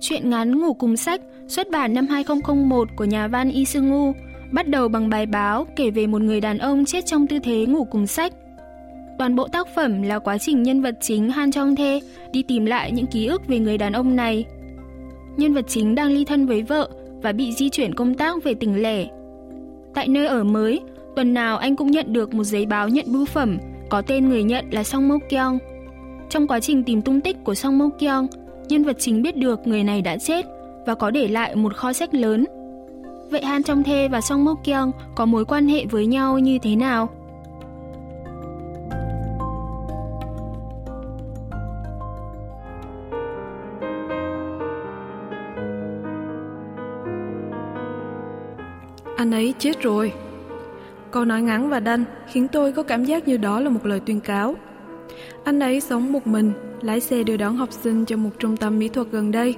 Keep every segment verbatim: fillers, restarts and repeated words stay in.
Truyện ngắn Ngủ cùng sách xuất bản năm hai nghìn không trăm lẻ một của nhà văn I Singu bắt đầu bằng bài báo kể về một người đàn ông chết trong tư thế ngủ cùng sách. Toàn bộ tác phẩm là quá trình nhân vật chính Han Jeong-tae đi tìm lại những ký ức về người đàn ông này. Nhân vật chính đang ly thân với vợ và bị di chuyển công tác về tỉnh lẻ. Tại nơi ở mới, tuần nào anh cũng nhận được một giấy báo nhận bưu phẩm có tên người nhận là Song Mok-gyeong. Trong quá trình tìm tung tích của Song Mok-gyeong, nhân vật chính biết được người này đã chết và có để lại một kho sách lớn. Vậy Han Jeong-tae và Song Mok-gyeong có mối quan hệ với nhau như thế nào? Anh ấy chết rồi. Câu nói ngắn và đanh khiến tôi có cảm giác như đó là một lời tuyên cáo. Anh ấy sống một mình, lái xe đưa đón học sinh cho một trung tâm mỹ thuật gần đây.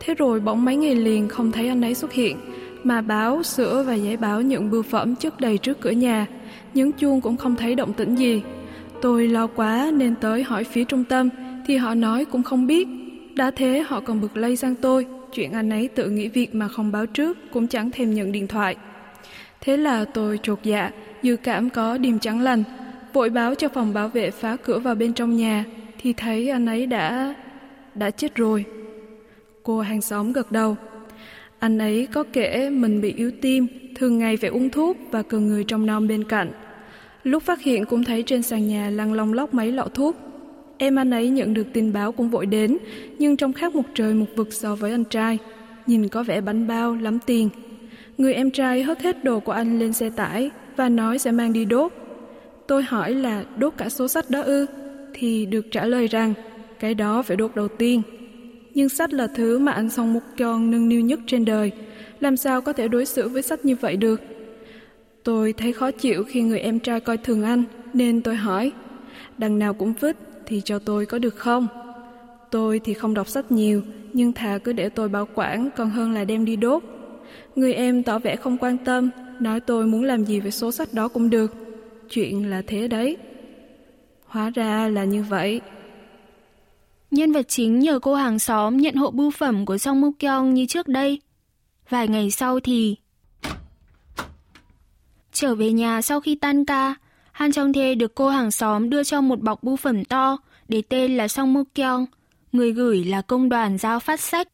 Thế rồi bỗng mấy ngày liền không thấy anh ấy xuất hiện, mà báo, sữa và giấy báo nhận bưu phẩm chất đầy trước cửa nhà. Nhấn chuông cũng không thấy động tĩnh gì. Tôi lo quá nên tới hỏi phía trung tâm, thì họ nói cũng không biết. Đã thế họ còn bực lây sang tôi, chuyện anh ấy tự nghỉ việc mà không báo trước, cũng chẳng thèm nhận điện thoại. Thế là tôi chột dạ, dự cảm có điềm chẳng lành, vội báo cho phòng bảo vệ phá cửa vào bên trong nhà, thì thấy anh ấy đã... đã chết rồi. Cô hàng xóm gật đầu. Anh ấy có kể mình bị yếu tim, thường ngày phải uống thuốc và cần người trông nom bên cạnh. Lúc phát hiện cũng thấy trên sàn nhà lăn long lóc mấy lọ thuốc. Em anh ấy nhận được tin báo cũng vội đến, nhưng trông khác một trời một vực so với anh trai. Nhìn có vẻ bánh bao, lắm tiền. Người em trai hất hết đồ của anh lên xe tải và nói sẽ mang đi đốt. Tôi hỏi là đốt cả số sách đó ư? Thì được trả lời rằng cái đó phải đốt đầu tiên. Nhưng sách là thứ mà anh Song Mok-gyeong nâng niu nhất trên đời. Làm sao có thể đối xử với sách như vậy được? Tôi thấy khó chịu khi người em trai coi thường anh, nên tôi hỏi, đằng nào cũng vứt thì cho tôi có được không? Tôi thì không đọc sách nhiều, nhưng thà cứ để tôi bảo quản còn hơn là đem đi đốt. Người em tỏ vẻ không quan tâm, nói tôi muốn làm gì với số sách đó cũng được. Chuyện là thế đấy. Hóa ra là như vậy. Nhân vật chính nhờ cô hàng xóm nhận hộ bưu phẩm của Song Mok-gyeong như trước đây. Vài ngày sau thì... Trở về nhà sau khi tan ca, Han Jeong-tae được cô hàng xóm đưa cho một bọc bưu phẩm to để tên là Song Mok-gyeong, người gửi là công đoàn giao phát sách.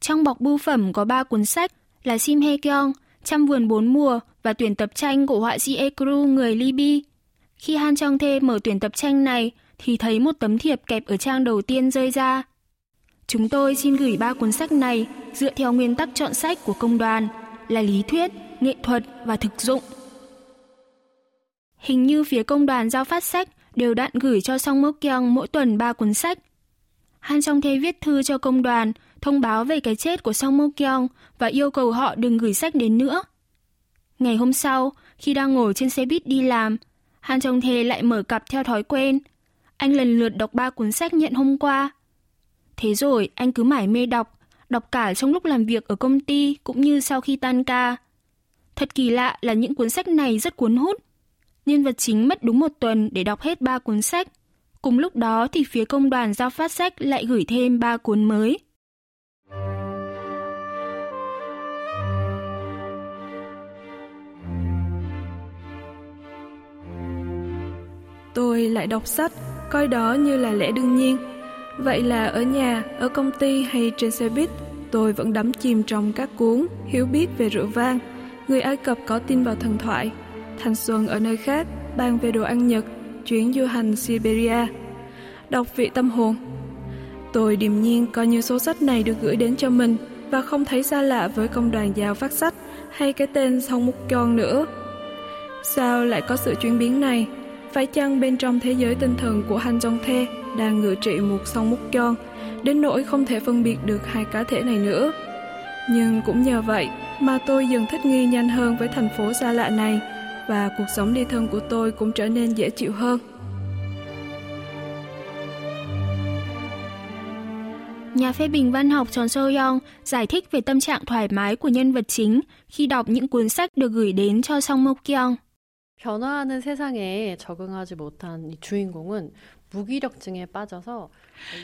Trong bọc bưu phẩm có ba cuốn sách là Sim Hae Kyeong, Trăm vườn bốn mùa và tuyển tập tranh của họa sĩ Ae Kru người Libya. Khi Han Jeong-tae mở tuyển tập tranh này thì thấy một tấm thiệp kẹp ở trang đầu tiên rơi ra. Chúng tôi xin gửi ba cuốn sách này dựa theo nguyên tắc chọn sách của công đoàn là lý thuyết, nghệ thuật và thực dụng. Hình như phía công đoàn giao phát sách đều đặn gửi cho Song Mok-gyeong mỗi tuần ba cuốn sách. Han Jeong-tae viết thư cho công đoàn thông báo về cái chết của Song Mok-gyeong và yêu cầu họ đừng gửi sách đến nữa. Ngày hôm sau, khi đang ngồi trên xe buýt đi làm, Han Jeong-tae lại mở cặp theo thói quen. Anh lần lượt đọc ba cuốn sách nhận hôm qua. Thế rồi, anh cứ mải mê đọc, đọc cả trong lúc làm việc ở công ty cũng như sau khi tan ca. Thật kỳ lạ là những cuốn sách này rất cuốn hút. Nhân vật chính mất đúng một tuần để đọc hết ba cuốn sách. Cùng lúc đó thì phía công đoàn giao phát sách lại gửi thêm ba cuốn mới. Tôi lại đọc sách, coi đó như là lẽ đương nhiên. Vậy là ở nhà, ở công ty hay trên xe buýt, tôi vẫn đắm chìm trong các cuốn Hiểu biết về rượu vang, Người Ai Cập có tin vào thần thoại, Thanh xuân ở nơi khác, Bàn về đồ ăn Nhật, Chuyến du hành Siberia, Đọc vị tâm hồn. Tôi điềm nhiên coi như số sách này được gửi đến cho mình và không thấy xa lạ với công đoàn giao phát sách hay cái tên Song Mok-gyeong nữa. Sao lại có sự chuyển biến này? Phải chăng bên trong thế giới tinh thần của Han Jeong-tae đang ngự trị một Song Mok-gyeong đến nỗi không thể phân biệt được hai cá thể này nữa? Nhưng cũng nhờ vậy mà tôi dần thích nghi nhanh hơn với thành phố xa lạ này, và cuộc sống đi thân của tôi cũng trở nên dễ chịu hơn. Nhà phê bình văn học Jeon Seo-young giải thích về tâm trạng thoải mái của nhân vật chính khi đọc những cuốn sách được gửi đến cho Song Mok-gyeong. 변화하는 세상에 적응하지 못한 이 주인공은 무기력증에 빠져서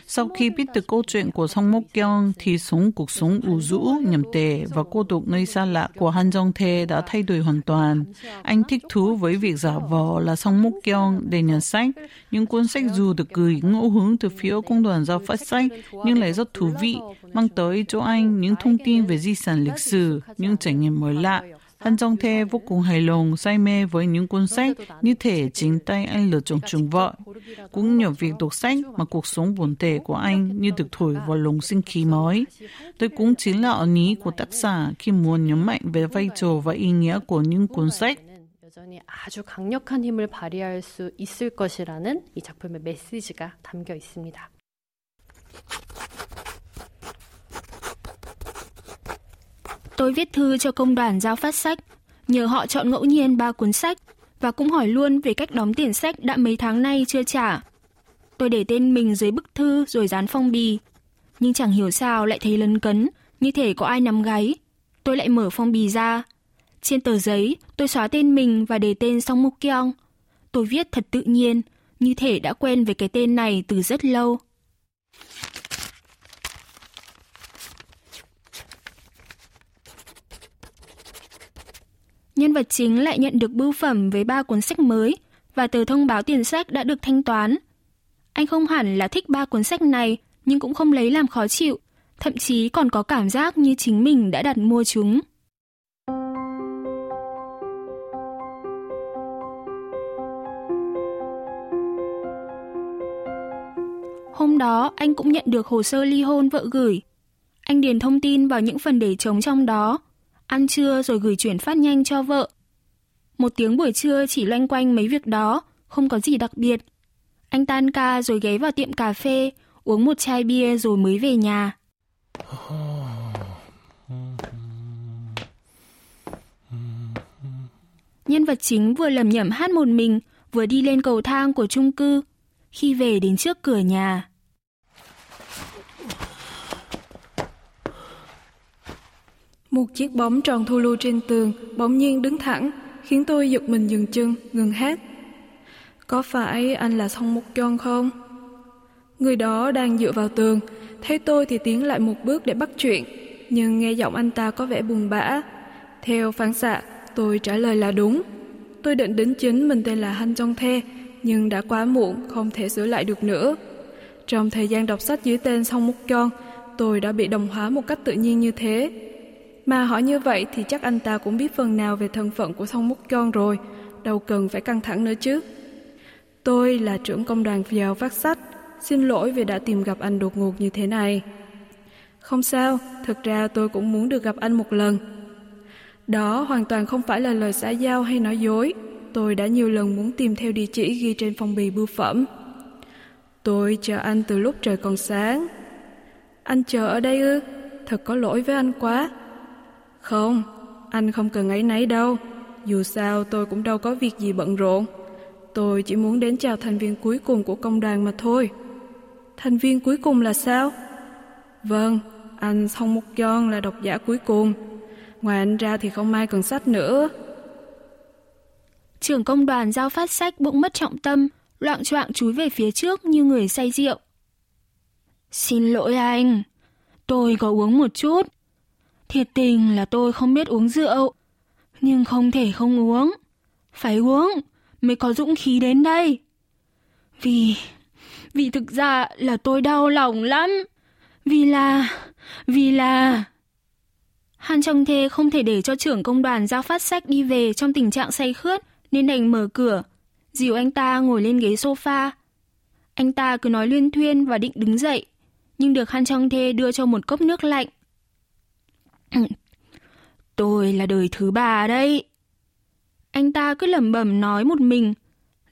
Sau khi biết được câu chuyện của Song Mok-gyeong thì sống cuộc sống u rũ, nhầm tệ và cô độc nơi xa lạ của Han Jeong-tae đã thay đổi hoàn toàn. Anh thích thú với việc giả vờ là Song Mok-gyeong để nhận sách. Những cuốn sách dù được gửi ngẫu hứng từ phía công đoàn giao phát sách nhưng lại rất thú vị, mang tới cho anh những thông tin về di sản lịch sử, những trải nghiệm mới lạ. Han Jeong-tae vô cùng hài lòng, say mê với những cuốn sách như thể chính tay anh lựa chọn chúng vậy. Cũng nhờ việc đọc sách mà cuộc sống buồn tẻ của anh như được thổi vào lồng sinh khí mới. Tôi cũng chính là ẩn ý của tác giả khi muốn nhấn mạnh về vai trò và ý nghĩa của những cuốn sách. Tôi viết thư cho công đoàn giao phát sách, nhờ họ chọn ngẫu nhiên ba cuốn sách và cũng hỏi luôn về cách đóng tiền sách đã mấy tháng nay chưa trả. Tôi để tên mình dưới bức thư rồi dán phong bì, nhưng chẳng hiểu sao lại thấy lấn cấn, như thể có ai nắm gáy. Tôi lại mở phong bì ra. Trên tờ giấy, tôi xóa tên mình và để tên Song Mok-gyeong. Tôi viết thật tự nhiên, như thể đã quen với cái tên này từ rất lâu. Nhân vật chính lại nhận được bưu phẩm với ba cuốn sách mới và tờ thông báo tiền sách đã được thanh toán. Anh không hẳn là thích ba cuốn sách này nhưng cũng không lấy làm khó chịu, thậm chí còn có cảm giác như chính mình đã đặt mua chúng. Hôm đó anh cũng nhận được hồ sơ ly hôn vợ gửi. Anh điền thông tin vào những phần để trống trong đó, ăn trưa rồi gửi chuyển phát nhanh cho vợ. Một tiếng buổi trưa chỉ loanh quanh mấy việc đó, không có gì đặc biệt. Anh tan ca rồi ghé vào tiệm cà phê, uống một chai bia rồi mới về nhà. Nhân vật chính vừa lẩm nhẩm hát một mình, vừa đi lên cầu thang của chung cư. Khi về đến trước cửa nhà, một chiếc bóng tròn thu lu trên tường bỗng nhiên đứng thẳng, khiến tôi giật mình dừng chân, ngừng hát. Có phải anh là Song Mok-gyeong không? Người đó đang dựa vào tường, thấy tôi thì tiến lại một bước để bắt chuyện, nhưng nghe giọng anh ta có vẻ buồn bã. Theo phản xạ, tôi trả lời là đúng. Tôi định đính chính mình tên là Han Jeong-tae, nhưng đã quá muộn, không thể sửa lại được nữa. Trong thời gian đọc sách dưới tên Song Mok-gyeong, tôi đã bị đồng hóa một cách tự nhiên như thế. Mà hỏi như vậy thì chắc anh ta cũng biết phần nào về thân phận của Song Mok-gyeong rồi, đâu cần phải căng thẳng nữa chứ. Tôi là trưởng công đoàn giao phát sách, xin lỗi vì đã tìm gặp anh đột ngột như thế này. Không sao, thực ra tôi cũng muốn được gặp anh một lần. Đó hoàn toàn không phải là lời xã giao hay nói dối, tôi đã nhiều lần muốn tìm theo địa chỉ ghi trên phong bì bưu phẩm. Tôi chờ anh từ lúc trời còn sáng. Anh chờ ở đây ư? Thật có lỗi với anh quá. Không, anh không cần áy náy đâu. Dù sao tôi cũng đâu có việc gì bận rộn. Tôi chỉ muốn đến chào thành viên cuối cùng của công đoàn mà thôi. Thành viên cuối cùng là sao? Vâng, anh Song Mok-gyeong là độc giả cuối cùng. Ngoài anh ra thì không ai cần sách nữa. Trưởng công đoàn giao phát sách bỗng mất trọng tâm, loạng choạng chúi về phía trước như người say rượu. Xin lỗi anh, tôi có uống một chút. Thiệt tình là tôi không biết uống rượu, nhưng không thể không uống. Phải uống mới có dũng khí đến đây. Vì, vì thực ra là tôi đau lòng lắm. Vì là, vì là... Han Jeong-tae không thể để cho trưởng công đoàn giao phát sách đi về trong tình trạng say khướt, nên đành mở cửa, dìu anh ta ngồi lên ghế sofa. Anh ta cứ nói luyên thuyên và định đứng dậy, nhưng được Han Jeong-tae đưa cho một cốc nước lạnh. Tôi là đời thứ ba đấy. Anh ta cứ lẩm bẩm nói một mình.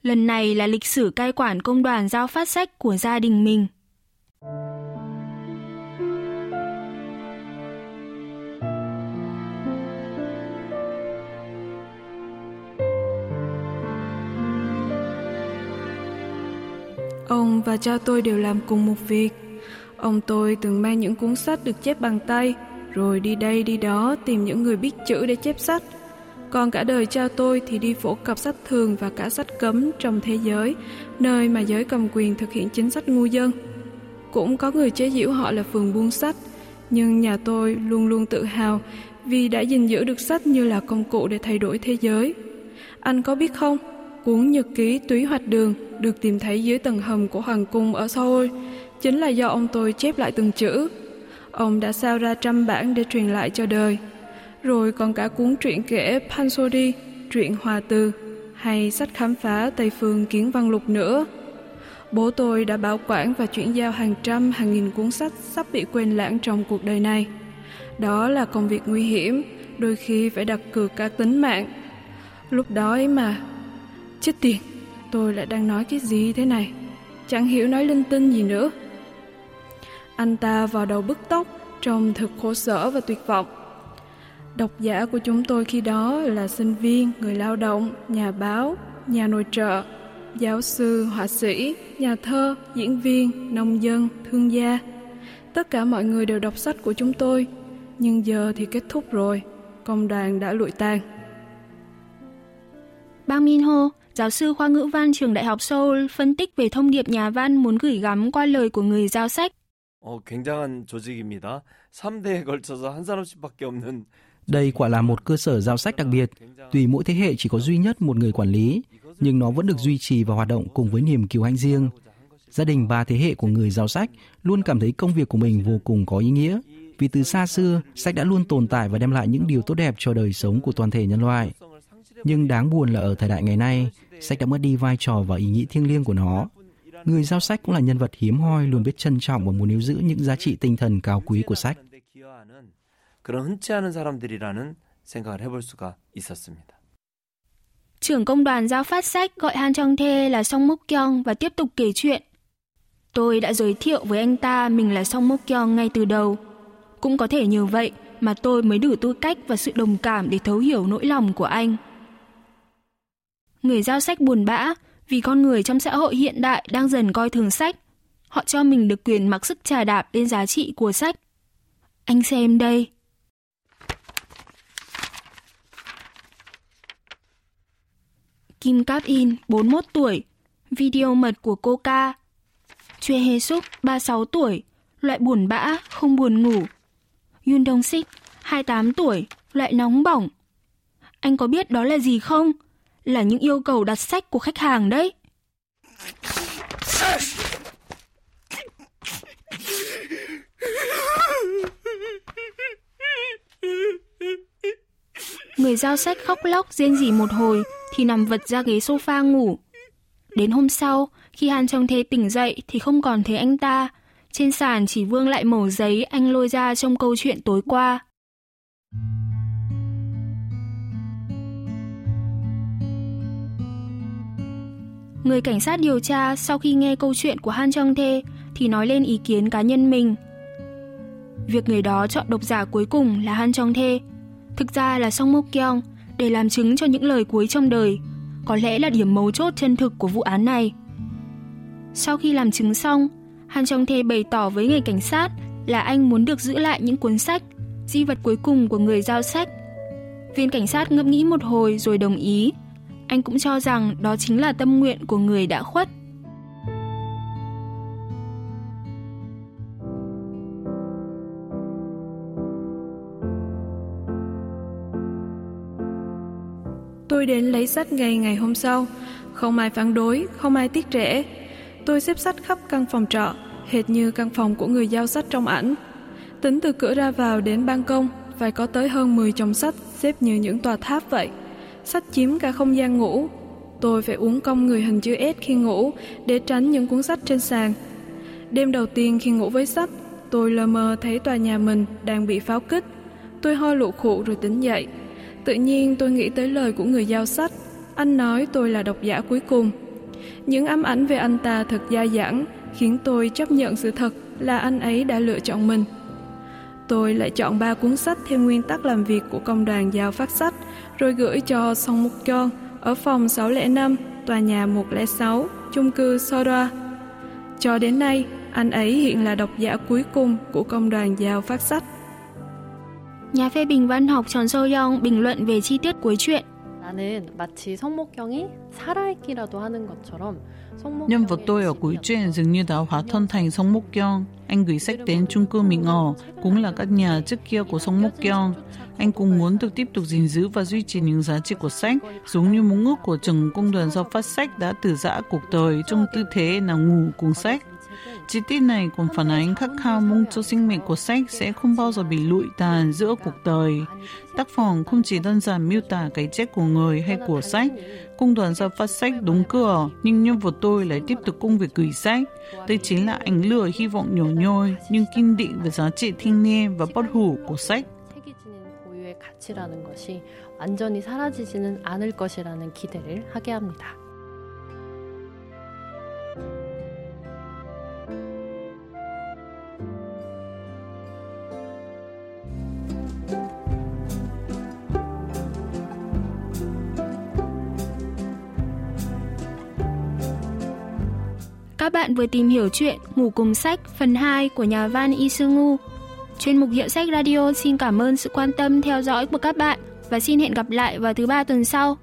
Lần này là lịch sử cai quản công đoàn giao phát sách của gia đình mình. Ông và cha tôi đều làm cùng một việc. Ông tôi từng mang những cuốn sách được chép bằng tay, rồi đi đây đi đó tìm những người biết chữ để chép sách. Còn cả đời cha tôi thì đi phổ cập sách thường và cả sách cấm trong thế giới, nơi mà giới cầm quyền thực hiện chính sách ngu dân. Cũng có người chế giễu họ là phường buôn sách, nhưng nhà tôi luôn luôn tự hào vì đã gìn giữ được sách như là công cụ để thay đổi thế giới. Anh có biết không, cuốn nhật ký Túy Hoạch Đường được tìm thấy dưới tầng hầm của Hoàng Cung ở Seoul chính là do ông tôi chép lại từng chữ. Ông đã sao ra trăm bản để truyền lại cho đời. Rồi còn cả cuốn truyện kể Pansori, truyện Hòa Từ hay sách khám phá Tây Phương Kiến Văn Lục nữa. Bố tôi đã bảo quản và chuyển giao hàng trăm hàng nghìn cuốn sách sắp bị quên lãng trong cuộc đời này. Đó là công việc nguy hiểm, đôi khi phải đặt cược cả tính mạng. Lúc đó ấy mà, chết tiệt, tôi lại đang nói cái gì thế này? Chẳng hiểu nói linh tinh gì nữa. Anh ta vào đầu bứt tóc trông thật khổ sở và tuyệt vọng. Độc giả của chúng tôi khi đó là sinh viên, người lao động, nhà báo, nhà nội trợ, giáo sư, họa sĩ, nhà thơ, diễn viên, nông dân, thương gia. Tất cả mọi người đều đọc sách của chúng tôi, nhưng giờ thì kết thúc rồi, công đoàn đã lụi tàn. Bang Min Ho, giáo sư khoa ngữ văn trường Đại học Seoul, phân tích về thông điệp nhà văn muốn gửi gắm qua lời của người giao sách. Đây quả là một cơ sở giao sách đặc biệt. Tùy mỗi thế hệ chỉ có duy nhất một người quản lý, nhưng nó vẫn được duy trì và hoạt động cùng với niềm kiêu hãnh riêng. Gia đình ba thế hệ của người giao sách luôn cảm thấy công việc của mình vô cùng có ý nghĩa, vì từ xa xưa, sách đã luôn tồn tại và đem lại những điều tốt đẹp cho đời sống của toàn thể nhân loại. Nhưng đáng buồn là ở thời đại ngày nay, sách đã mất đi vai trò và ý nghĩa thiêng liêng của nó. Người giao sách cũng là nhân vật hiếm hoi luôn biết trân trọng và muốn níu giữ những giá trị tinh thần cao quý của sách. Trưởng công đoàn giao phát sách gọi Han Jeong-tae là Song Mok-gyeong và tiếp tục kể chuyện. Tôi đã giới thiệu với anh ta mình là Song Mok-gyeong ngay từ đầu. Cũng có thể nhờ vậy mà tôi mới đủ tư cách và sự đồng cảm để thấu hiểu nỗi lòng của anh. Người giao sách buồn bã vì con người trong xã hội hiện đại đang dần coi thường sách. Họ cho mình được quyền mặc sức chà đạp lên giá trị của sách. Anh xem đây. Kim Kat-in, bốn mươi mốt tuổi, video mật của cô ca. Chue Hê-suk, ba mươi sáu tuổi, loại buồn bã, không buồn ngủ. Yun Dong-sik, hai mươi tám tuổi, loại nóng bỏng. Anh có biết đó là gì không? Là những yêu cầu đặt sách của khách hàng đấy. Người giao sách khóc lóc rên rỉ một hồi thì nằm vật ra ghế sofa ngủ. Đến hôm sau, khi Han Jeong-tae tỉnh dậy thì không còn thấy anh ta. Trên sàn chỉ vương lại mẩu giấy anh lôi ra trong câu chuyện tối qua. Người cảnh sát điều tra sau khi nghe câu chuyện của Han Jeong-tae thì nói lên ý kiến cá nhân mình. Việc người đó chọn độc giả cuối cùng là Han Jeong-tae, thực ra là Song Mok-gyeong, để làm chứng cho những lời cuối trong đời, có lẽ là điểm mấu chốt chân thực của vụ án này. Sau khi làm chứng xong, Han Jeong-tae bày tỏ với người cảnh sát là anh muốn được giữ lại những cuốn sách, di vật cuối cùng của người giao sách. Viên cảnh sát ngẫm nghĩ một hồi rồi đồng ý. Anh cũng cho rằng đó chính là tâm nguyện của người đã khuất. Tôi đến lấy sách ngay ngày hôm sau. Không ai phản đối, không ai tiếc rẻ. Tôi xếp sách khắp căn phòng trọ, hệt như căn phòng của người giao sách trong ảnh. Tính từ cửa ra vào đến ban công, phải có tới hơn mười chồng sách xếp như những tòa tháp vậy. Sách chiếm cả không gian ngủ. Tôi phải uốn cong người hình chữ S khi ngủ để tránh những cuốn sách trên sàn. Đêm đầu tiên khi ngủ với sách, tôi lờ mờ thấy tòa nhà mình đang bị pháo kích. Tôi ho lụ khụ rồi tỉnh dậy. Tự nhiên tôi nghĩ tới lời của người giao sách. Anh nói tôi là độc giả cuối cùng. Những ám ảnh về anh ta thật dai dẳng, khiến tôi chấp nhận sự thật là anh ấy đã lựa chọn mình. Tôi lại chọn ba cuốn sách theo nguyên tắc làm việc của công đoàn giao phát sách, rồi gửi cho Song Mok-gyeong ở phòng sáu không năm, tòa nhà một không sáu, chung cư Sora. Cho đến nay, anh ấy hiện là độc giả cuối cùng của công đoàn giao phát sách. Nhà phê bình văn học Jeon Seo-young bình luận về chi tiết cuối truyện. Nhân vật tôi ở cuối truyện dường như đã hóa thân thành Song Mok-gyeong. Anh gửi sách đến chung cư mình ở, cũng là các nhà trước kia của Song Mok-gyeong. Anh cũng muốn được tiếp tục gìn giữ và duy trì những giá trị của sách, giống như mong ước của trường công đoàn do phát sách đã từ giã cuộc đời trong tư thế nào ngủ cùng sách. Chi tiết này còn phản ánh khát khao mong cho sinh mệnh của sách sẽ không bao giờ bị lụi tàn giữa cuộc đời. Tác phẩm không chỉ đơn giản miêu tả cái chết của người hay của sách. Công đoàn ra phát sách đóng cửa, nhưng nhân vật tôi lại tiếp tục công việc gửi sách. Đây chính là ánh lửa hy vọng nhỏ nhoi, nhưng kiên định về giá trị thiêng liêng và bất hủ của sách. Các bạn vừa tìm hiểu chuyện Ngủ cùng sách phần hai của nhà văn I Singu. Chuyên mục Hiệu sách Radio xin cảm ơn sự quan tâm theo dõi của các bạn và xin hẹn gặp lại vào thứ ba tuần sau.